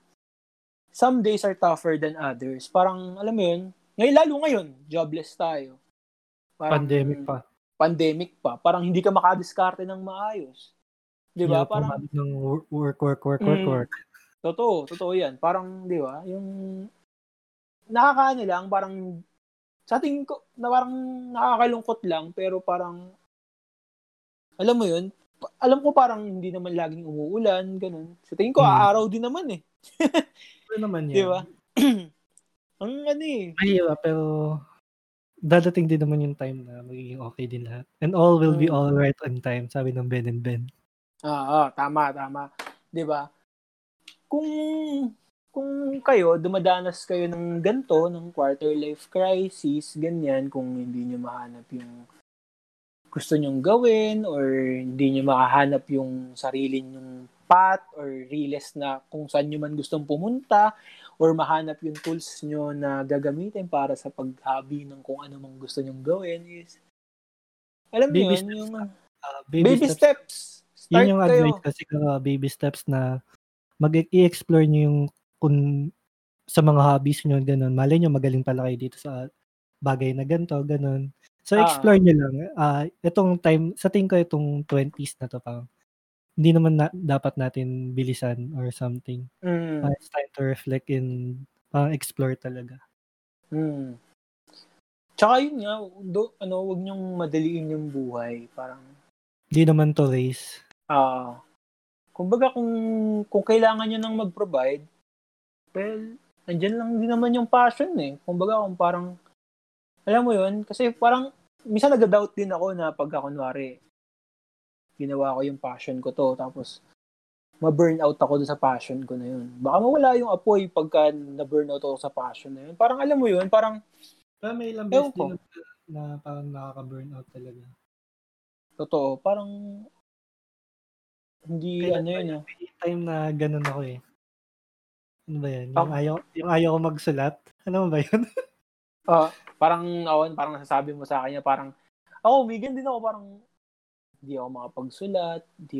some days are tougher than others. Parang, alam mo yun, ngayon, lalo ngayon, jobless tayo. Parang, pandemic pa. pandemic pa, parang hindi ka makadiskarte ng maayos. Di ba? Yeah, parang ng work. Totoo yan. Parang, di ba, yung nakakaano lang, parang sa tingin ko, na parang nakakalungkot lang, pero parang, alam mo yun, alam ko parang hindi naman laging umuulan, ganun. Sa tingin ko, aaraw din naman eh. Pero naman yan. Di ba? Ang ano eh. Mahirap, pero dadating din naman yung time na magiging okay din lahat. And all will be all right on time, sabi ng Ben and Ben. Oo, tama. Di ba? Kung kayo, dumadanas kayo ng ganito, ng quarter life crisis, ganyan, kung hindi nyo mahanap yung gusto nyong gawin or hindi nyo makahanap yung sarili nyong path or realize na kung saan nyo man gustong pumunta or mahanap yung tools nyo na gagamitin para sa paghabi ng kung ano mang gusto nyong gawin is, alam nyo yun, yung baby steps. Start yun yung kayo. Advice kasi baby steps na mag-i-explore nyo yung kung sa mga hobbies nyo, ganun. Malay nyo, magaling pala kayo dito sa bagay na ganito, ganun. So, explore nyo lang. Itong time, sa tingin ko itong 20s na to pa, hindi naman dapat natin bilisan or something. It's time to reflect and explore talaga. Tsaka yun nga, wag nyong madaliin yung buhay. Parang, hindi naman to race. Kumbaga, kung kailangan nyo nang mag-provide, well, andyan lang din naman yung passion eh. Kumbaga, kung parang, alam mo yun, kasi parang, minsan nag-doubt din ako na pagkakunwari, ginawa ko yung passion ko to, tapos, ma-burnout ako doon sa passion ko na yun. Baka mawala yung apoy pagka na-burnout ako sa passion na yun. Parang, alam mo yun, parang, may ilang beses din na parang nakaka-burnout talaga. Totoo, parang, hindi, kaya ano yun, no? May time na ganun ako eh. Ano ba yan? Yung ayaw ko magsulat? Ano ba yun? Parang nasasabi mo sa kanya, parang, vegan din ako, parang, hindi ako makapagsulat, hindi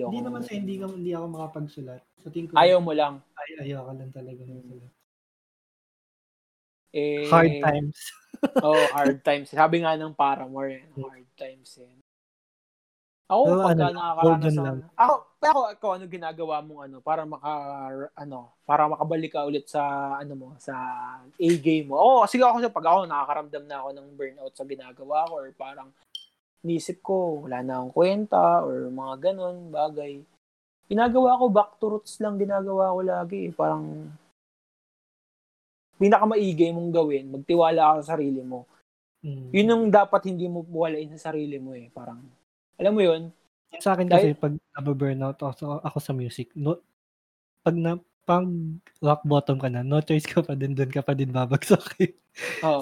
ako makapagsulat. So, ko, ayaw mo lang. Ayaw ka lang talaga magsulat. Hard times. Hard times. Sabi nga ng Paramore, hard times eh. Ako, pagka nakakaranas ako, ano ginagawa mong para makabalik ka ulit sa ano mo, sa A-game mo. Sige, ako pag ako nakakaramdam na ako ng burnout sa ginagawa ko or parang nisip ko, wala na akong kwenta or mga ganun bagay. Ginagawa ko, back to roots lang ginagawa ko lagi. Parang pinaka-maigay mong gawin, magtiwala ka sa sarili mo. Yun yung dapat hindi mo buwalain sa sarili mo eh, parang alam mo yun? Sa akin kasi, pag nababurnout ako sa music, pag rock bottom ka na, no choice ka pa din, doon ka pa din babagsak.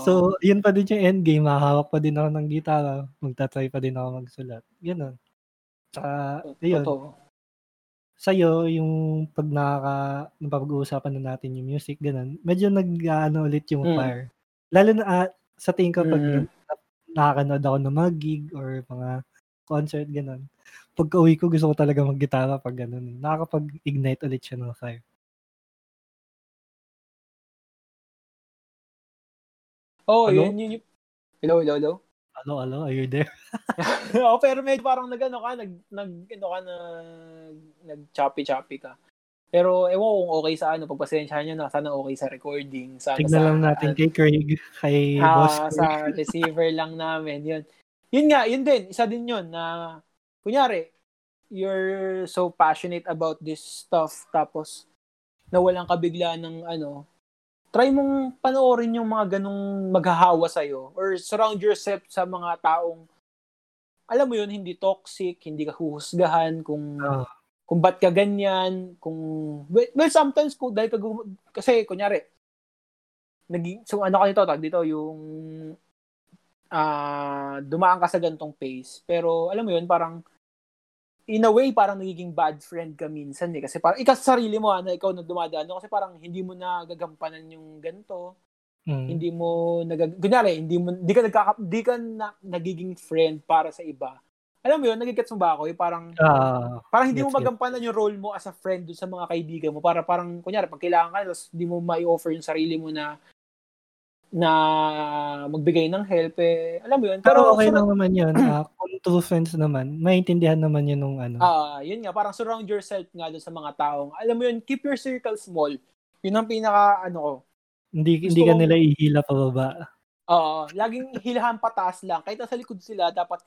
So, yun pa din yung endgame, mahahawak pa din ako ng gitara, magtatry pa din ako magsulat. Ganun. Yun. Sa'yo, yung pag napag-uusapan na natin yung music, ganun, medyo ulit yung fire. Lalo na sa tingin ko, pag nakakanood ako ng mga gig or mga concert, ganun. Pagka-uwi ko, gusto ko talaga mag-gitara pag ganun. Nakakapag-ignite ulit siya ng fire. Yun. Hello? Hello, are you there? Pero medyo parang nag-choppy-choppy ka. Pero, ewan ko kung okay sa ano, pagpasensyahan nyo na, sana okay sa recording. Tignan lang natin kay Craig, kay boss Craig. Sa receiver lang namin, yun. Yun nga, yun din, isa din yun na, kunyari, you're so passionate about this stuff, tapos, nawalan ka bigla ng, try mong panoorin yung mga ganong maghahawa sa'yo, or surround yourself sa mga taong, alam mo yun, hindi toxic, hindi ka huhusgahan, kung ba't ka ganyan, sometimes, kasi, kunyari, dumaan ka sa gantong pace. Pero, alam mo yun, parang, in a way, parang nagiging bad friend ka minsan eh. Kasi parang, sarili mo na ikaw na dumadaan. Kasi parang, hindi mo nagagampanan yung ganto. Hindi mo, di ka nagiging friend para sa iba. Alam mo yun, nagigets mo ba ako? Parang hindi mo magampanan yung role mo as a friend dun sa mga kaibigan mo. Parang, kunyari, pag kailangan ka, tapos di mo ma-offer yung sarili mo na magbigay ng help eh. Alam mo yun? Pero okay lang naman yun. true friends naman, maintindihan naman yun nung ano. Yun nga, parang surround yourself nga doon sa mga taong, alam mo yun, keep your circle small. Yun ang pinaka, ano ko. Hindi ka nila ihila pababa. Oo, laging hilahan pataas lang. Kahit nasa likod sila, dapat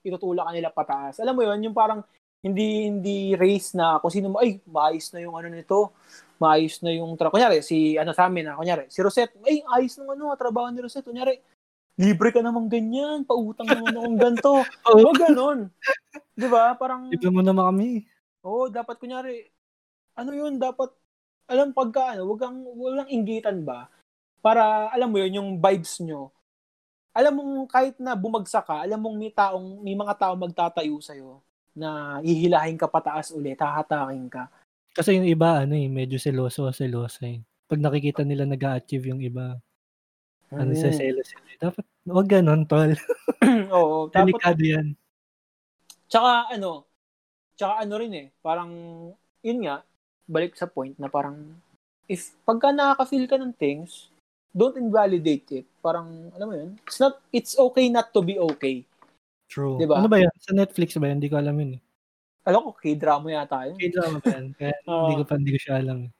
itutulak ka nila pataas. Alam mo yun, yung parang, hindi race na kung sino mo, ay, maayos na yung ano nito. Maayos na yung trabaho. Kunyari, si, ano sa amin, ha? Kunyari, si Rosette, ay, ayos ng ano, trabaho ni Rosette. Kunyari, libre ka namang ganyan, pautang naman akong ganito. O, ganun. Diba? Parang... Libre mo naman kami. Oo, dapat kunyari, ano yun, dapat, alam, pagka, ano, walang inggitan ba? Para, alam mo yun, yung vibes nyo. Alam mong, kahit na bumagsak ka, alam mong may mga taong magtatayo sa'yo na hihilahin ka pataas ulit, hahatakin ka. Kasi yung iba, ano eh, medyo seloso eh. Pag nakikita nila nag-a-achieve yung iba, ano sa selos eh. Dapat, huwag ganon, tol. Oo. Delikado yan. Tsaka ano rin eh, parang, yun nga, balik sa point na parang, if, pagka nakaka-feel ka ng things, don't invalidate it. Parang, alam mo yun, it's okay not to be okay. True. Diba? Ano ba yan? Sa Netflix ba yan? Hindi ko alam yun eh. Alam ko, K-drama yata yun. K-drama ba yan? Kaya hindi ko siya alam eh.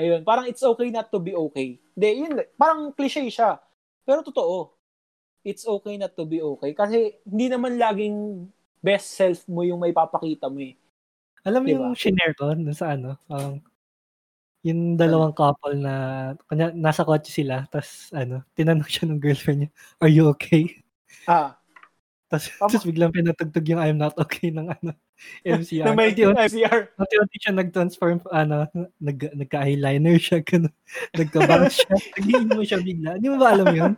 Ayun, parang it's okay not to be okay. Hindi, yun, parang cliche siya. Pero totoo, it's okay not to be okay. Kasi hindi naman laging best self mo yung may papakita mo eh. Alam mo diba? Yung shinare ko, sa ano, yung dalawang couple na, kanya, nasa kotse sila, tapos ano, tinanong siya ng girlfriend niya, are you okay? Tapos biglang pinatugtog yung I'm not okay ng ano MCR. Na may MCR. Unti-unti siya nag-transform, ano, nagka-eyeliner siya, nagka-bangs siya, nag-iing mo siya bigla. Hindi mo ba alam yun?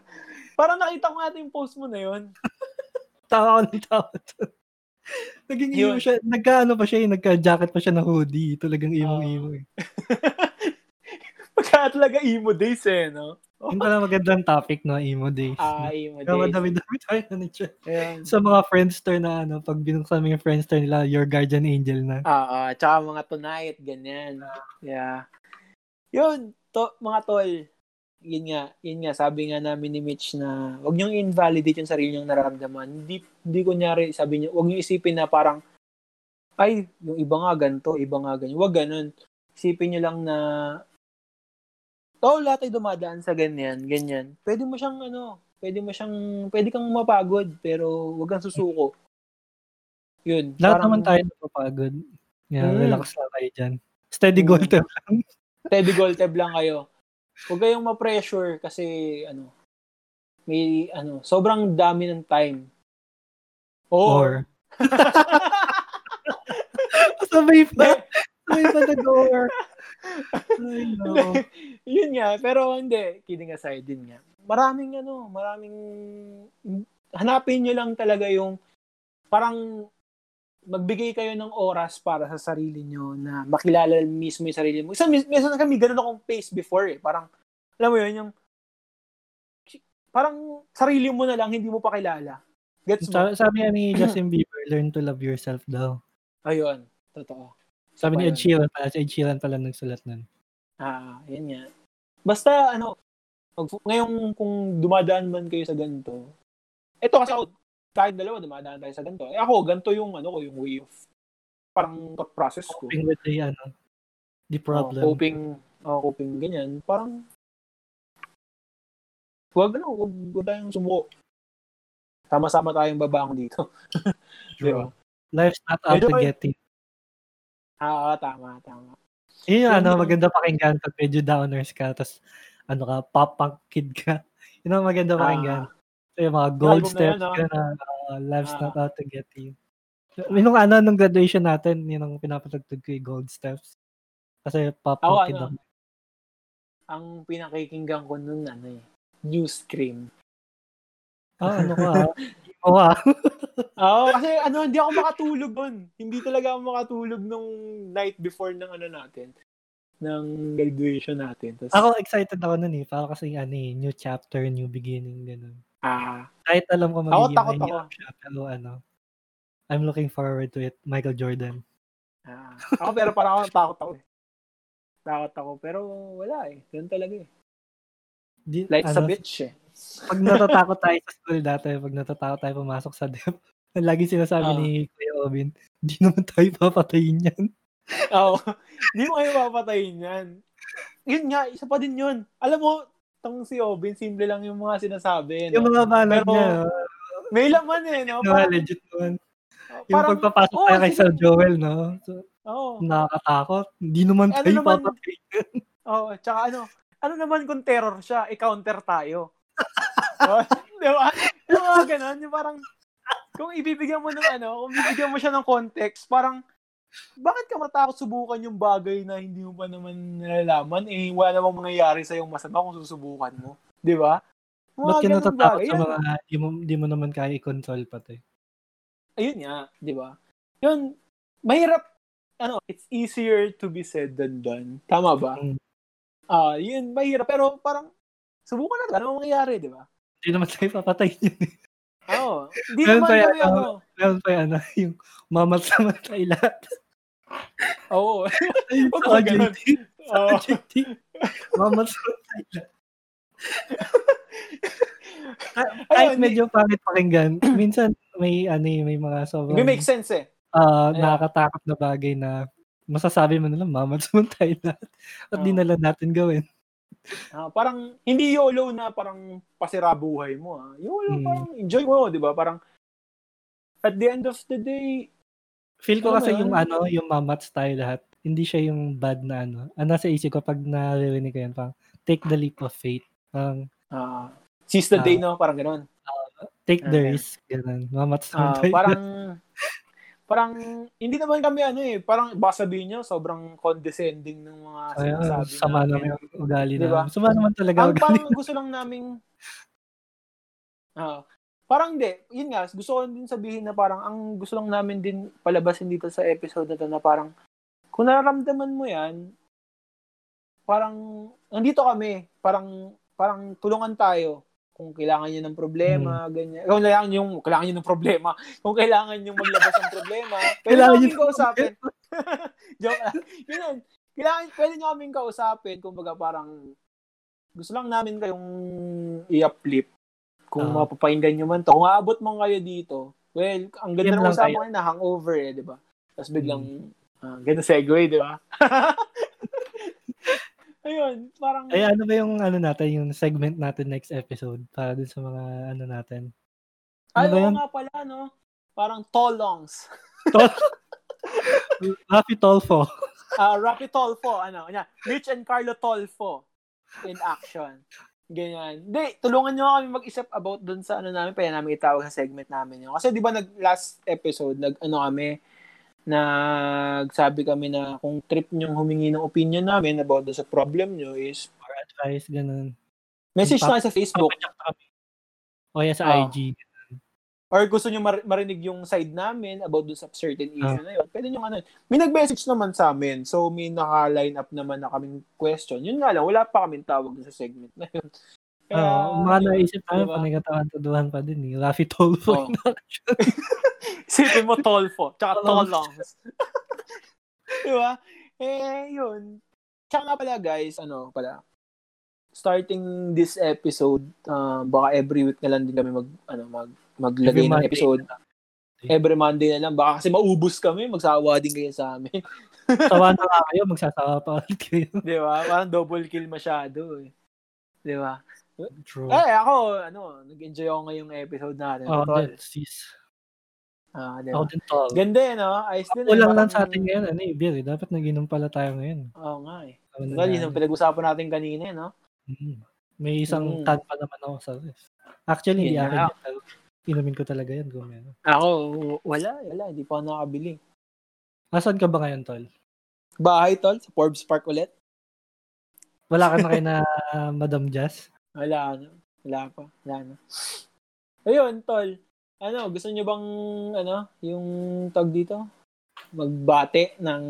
Parang nakita ko nga yung post mo na yun. Tawa ko ng tawa to. Naging emo siya, nagka-ano pa siya, nagka-jacket pa siya na hoodie. Talagang emo-emo eh. Pagka talaga emo days eh, no? Yung pala magandang topic na emo days. Emo days. Madami-dami tayo na siya. Sa mga Friendster na ano, pag binuksan mo yung Friendster nila, your guardian angel na. Tsaka mga tonight, ganyan. Yeah. Yun, mga tol. Yun nga, sabi nga namin ni Mitch na huwag niyong invalidate yung sarili niyong nararamdaman. Hindi kunyari, sabi niya, huwag niyong isipin na parang, ay, yung iba nga ganito, iba nga ganyan. Huwag ganun. Isipin niyo lang na lahat ay dumadaan sa ganyan. Pwede kang mapagod, pero wag kang susuko. Yun. Lahat parang, naman tayo napapagod. Yeah, relax lang kayo dyan. Steady goal tab lang kayo. Huwag kayong ma-pressure kasi, sobrang dami ng time. Or. Sabay pa the door. Ay, no. Yun nga, pero hindi, kidding aside din nga. Maraming hanapin nyo lang talaga yung parang magbigay kayo ng oras para sa sarili nyo na makilala mismo yung sarili mo. Minsan kami, ganun akong pace before eh. Parang, alam mo yun, yung parang sarili mo na lang, hindi mo pa kilala. Gets mo? Sabi ni Justin Bieber, learn to love yourself daw. Ayun, totoo. Sabi ni Ed Sheeran pala nagsulat nun. Yan nga. Basta, ngayon kung dumadaan man kayo sa ganito, eto kasi ako, kahit dalawa dumadaan tayo sa ganito. Ako, ganito yung, yung way of, parang process ko. Coping with the problem. Coping ganyan. Parang, huwag tayong sumuko. Sama-sama tayong babangon dito. Diba? Life's not out to get it. Tama. Yun yung maganda pakinggan pag medyo downers ka, tapos pop-punk kid ka. Yun ang maganda pakinggan. So, yung mga gold steps na yun, life's not out to get you. Yung nung graduation natin, yun ang pinapatagtog ko yung gold steps. Kasi pop-punk kid ako. Ang pinakikinggan ko nun, new scream. Kasi hindi ako makatulog nun. Hindi talaga ako makatulog nung night before ng natin. Ng graduation natin. Tapos, ako excited ako nun eh. Parang kasi new chapter, new beginning, ganun. Kahit alam ko magiging mahirap siya. Pero I'm looking forward to it. Michael Jordan. Ako pero parang takot ako eh. Takot ako. Pero wala eh. Ganun talaga eh. Like sa bitch eh. Pag natatakot tayo sa school dati, pumasok sa dep, Lagi sinasabi ni Kuya Obin, hindi naman tayo papatayin yan. Oo. Hindi mo kayo papatayin yan. Yun nga, isa pa din yun. Alam mo, itong si Obin, simple lang yung mga sinasabi. No? Yung mga balak niya. May laman eh. No? Parang, legit man. Yung pagpapasok tayo kay Sir Joel, no? So, nakakatakot. Hindi naman tayo papatayin yan. Oo, tsaka ano naman kung terror siya, i-counter tayo. Diba? Yung mga ganun, yung parang, kung ibibigyan mo ng kung ibibigyan mo siya ng context, parang, bakit ka matakot subukan yung bagay na hindi mo pa naman nalalaman? Eh, wala namang mangyayari sa yung masama kung susubukan mo. Diba? Ba't ka natatakot sa mga, di mo naman kaya i-control pati? Ayun nga, diba? Yun, mahirap, it's easier to be said than done. Tama ba? Yun, mahirap. Pero parang, subukan natin. Ano mangyayari, di ba? Hindi naman tayo papatayin yun. Oo. Hindi naman tayo, Meron pa yan, yung mamatay lahat. Oo. Sa OJT. Sa OJT. Mamatay lahat. Kahit medyo pangit pakinggan, minsan may mga sobrang... It makes sense eh. Nakakatakot na bagay na masasabi mo nalang, mamatay lahat. At di nalang natin gawin. Parang hindi YOLO na parang pasira buhay mo. YOLO, parang enjoy mo, di ba? Parang at the end of the day, feel ko kasi yung yung mamats tayo lahat, hindi siya yung bad na nasa isip ko pag naririnig ko yan, parang take the leap of faith. Parang seize the day, no? Parang ganoon. Take the risk, ganoon. Mamats tayo. Parang hindi naman kami parang baka sabihin niyo sobrang condescending ng mga sinasabi niyo. Sama naman yung ugali na. Diba? Sama naman talaga ugali. Parang gusto lang naming parang yun nga, gusto ko din sabihin na parang ang gusto lang namin din palabasin dito sa episode na to na parang kung nararamdaman mo yan, parang nandito kami, parang tulungan tayo. Kung kailangan niyo ng problema, ganyan. Kailangan niyo ng problema. Kung kailangan niyo maglabas ng problema, pwede niyo kausapin. Joke lang. Ganun. Pwede niyo kaming kausapin. Kumbaga parang gusto lang namin kayong i-uplift. Kung mapapakinggan niyo man to. Kung aabot man kayo dito, well, ang ganda ng usapan na hangover eh, di ba? Tapos biglang, ganda segue, di ba? Ayun, parang... Ay, ano ba yung natin, yung segment natin next episode para dun sa mga natin? Ano nga pala, no? Parang tolongs. Raffy Tulfo. Raffy Tulfo, Mitch and Carlo Tulfo in action. Ganyan. Hindi, tulungan nyo kami mag-isip about dun sa namin, pwede namin itawag sa segment namin yun. Kasi di ba last episode, kami, nagsabi kami na kung trip niyong humingi ng opinion namin about sa problem niyo is more advice, ganun. Message na sa Facebook. O yan sa IG. Or gusto niyo marinig yung side namin about sa certain issue na yun. Pwede niyo May nag-message naman sa amin. So, may naka-line up naman na kaming question. Yun nga lang, wala pa kaming tawag sa segment na yun. Mga naisip namin, panagatawantaduhan pa din ni Raffy Tulfo. Sipin mo Tulfo, tsaka Tolongs. Diba? Yun. Tsaka nga pala guys, starting this episode, baka every week na lang din kami maglagay ng episode. Every Monday na lang. Baka kasi maubos kami, magsawa din kayo sa amin. Sawa na nga kayo, magsasawa pa kayo. Diba? Parang double kill masyado eh. Diba? True. Ako, nag-enjoy ako ngayong episode natin. Oh, sis. Diba? Ganda no? Ayos din. Ako lang sa atin ngayon, beer eh. Dapat nag-inom pala tayo ngayon. Oo nga eh. Yun ang pinag-usapan natin kanina, no? May isang tan pa naman ako sa ref. Actually, hindi akin yan. Inumin ko talaga yan. Ako, wala. Hindi pa ako nakabili. Nasaan ka ba ngayon, Tol? Bahay, Tol? Sa Forbes Park ulit? Wala ka na kayo na Madam Jazz? Wala pa. Ayun, Tol. Gusto nyo bang, yung tag dito? Magbate ng,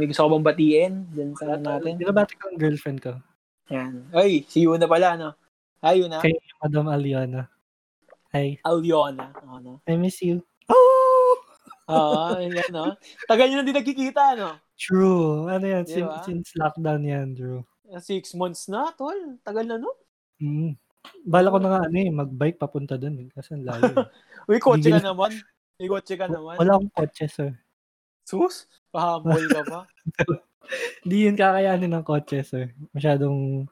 may gusto ko bang batiin? Diyan sa natin. Binabati ko ang girlfriend ko. Yan. Ay, si Yuna pala, Hi, Yuna. Kay Madam Aliona. Hi. Aliona. I miss you. Oh! Yan, Tagal nyo na din nakikita, True. Since lockdown yan, Drew. 6 months na, tol. Tagal na, no? Bala ko na nga mag-bike papunta doon kasi ang layo. Uy, kotse ka naman. Wala akong kotse, sir. Sus? Pahamol ka pa? Hindi yun kakayanin ng kotse, sir. Masyadong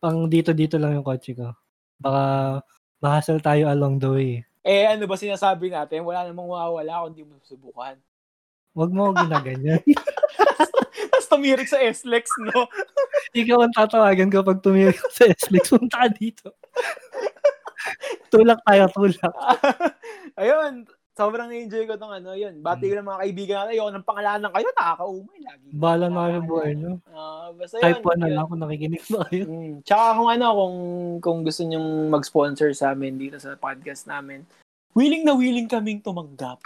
pang dito-dito lang yung kotse ko. Baka mahasal tayo along the way. Eh, ano ba sinasabi natin? Wala namang mawawala kung di mo subukan. Wag mo ginaganyan. Tapos tumirik sa SLEX, no? Ikaw ang tatawagan ko pag tumirik sa SLEX. Punta dito. Tulak tayo, tulak. Ayun, sobrang na-enjoy ko itong ano, yun. Bati ko ng mga kaibigan natin. Ayoko ng pangalanan kayo, nakakaumay lagi. Bahala na kayo buhay, no? Basta type 1 na lang kung nakikinig ba kayo. Tsaka kung gusto nyong mag-sponsor sa amin dito sa podcast namin, willing na willing kaming tumanggap.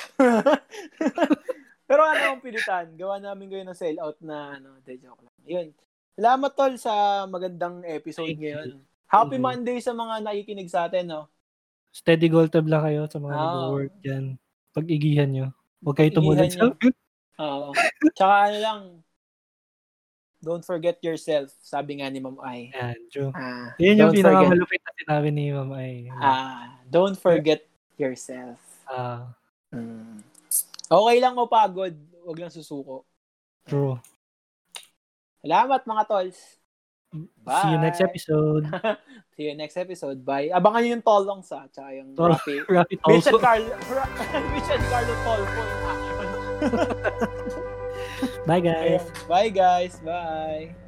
Pero ano ang pilitan? Gawa namin kayo ng sellout na de joke lang. Yun. Salamat tol sa magandang episode ngayon. Happy Monday sa mga nakikinig sa atin, no? Steady goal tab lang kayo sa mga nag-work dyan. Pag-igihan nyo. Huwag kayo tumulad sa akin. Tsaka don't forget yourself. Sabi nga ni Ma'am Ay. Yeah, true. Yun yung pinakamalupit na sinabi ni Ma'am Ay. Don't forget yourself. Okay lang mapagod, huwag lang susuko. True. Salamat mga tolls. Bye. See you next episode. See you next episode. Bye. Abangan niyo yung Tolong sa tsaka yung Raffy Tulfo. Mission Carlo Tulfo in action. Bye guys. Bye guys. Bye.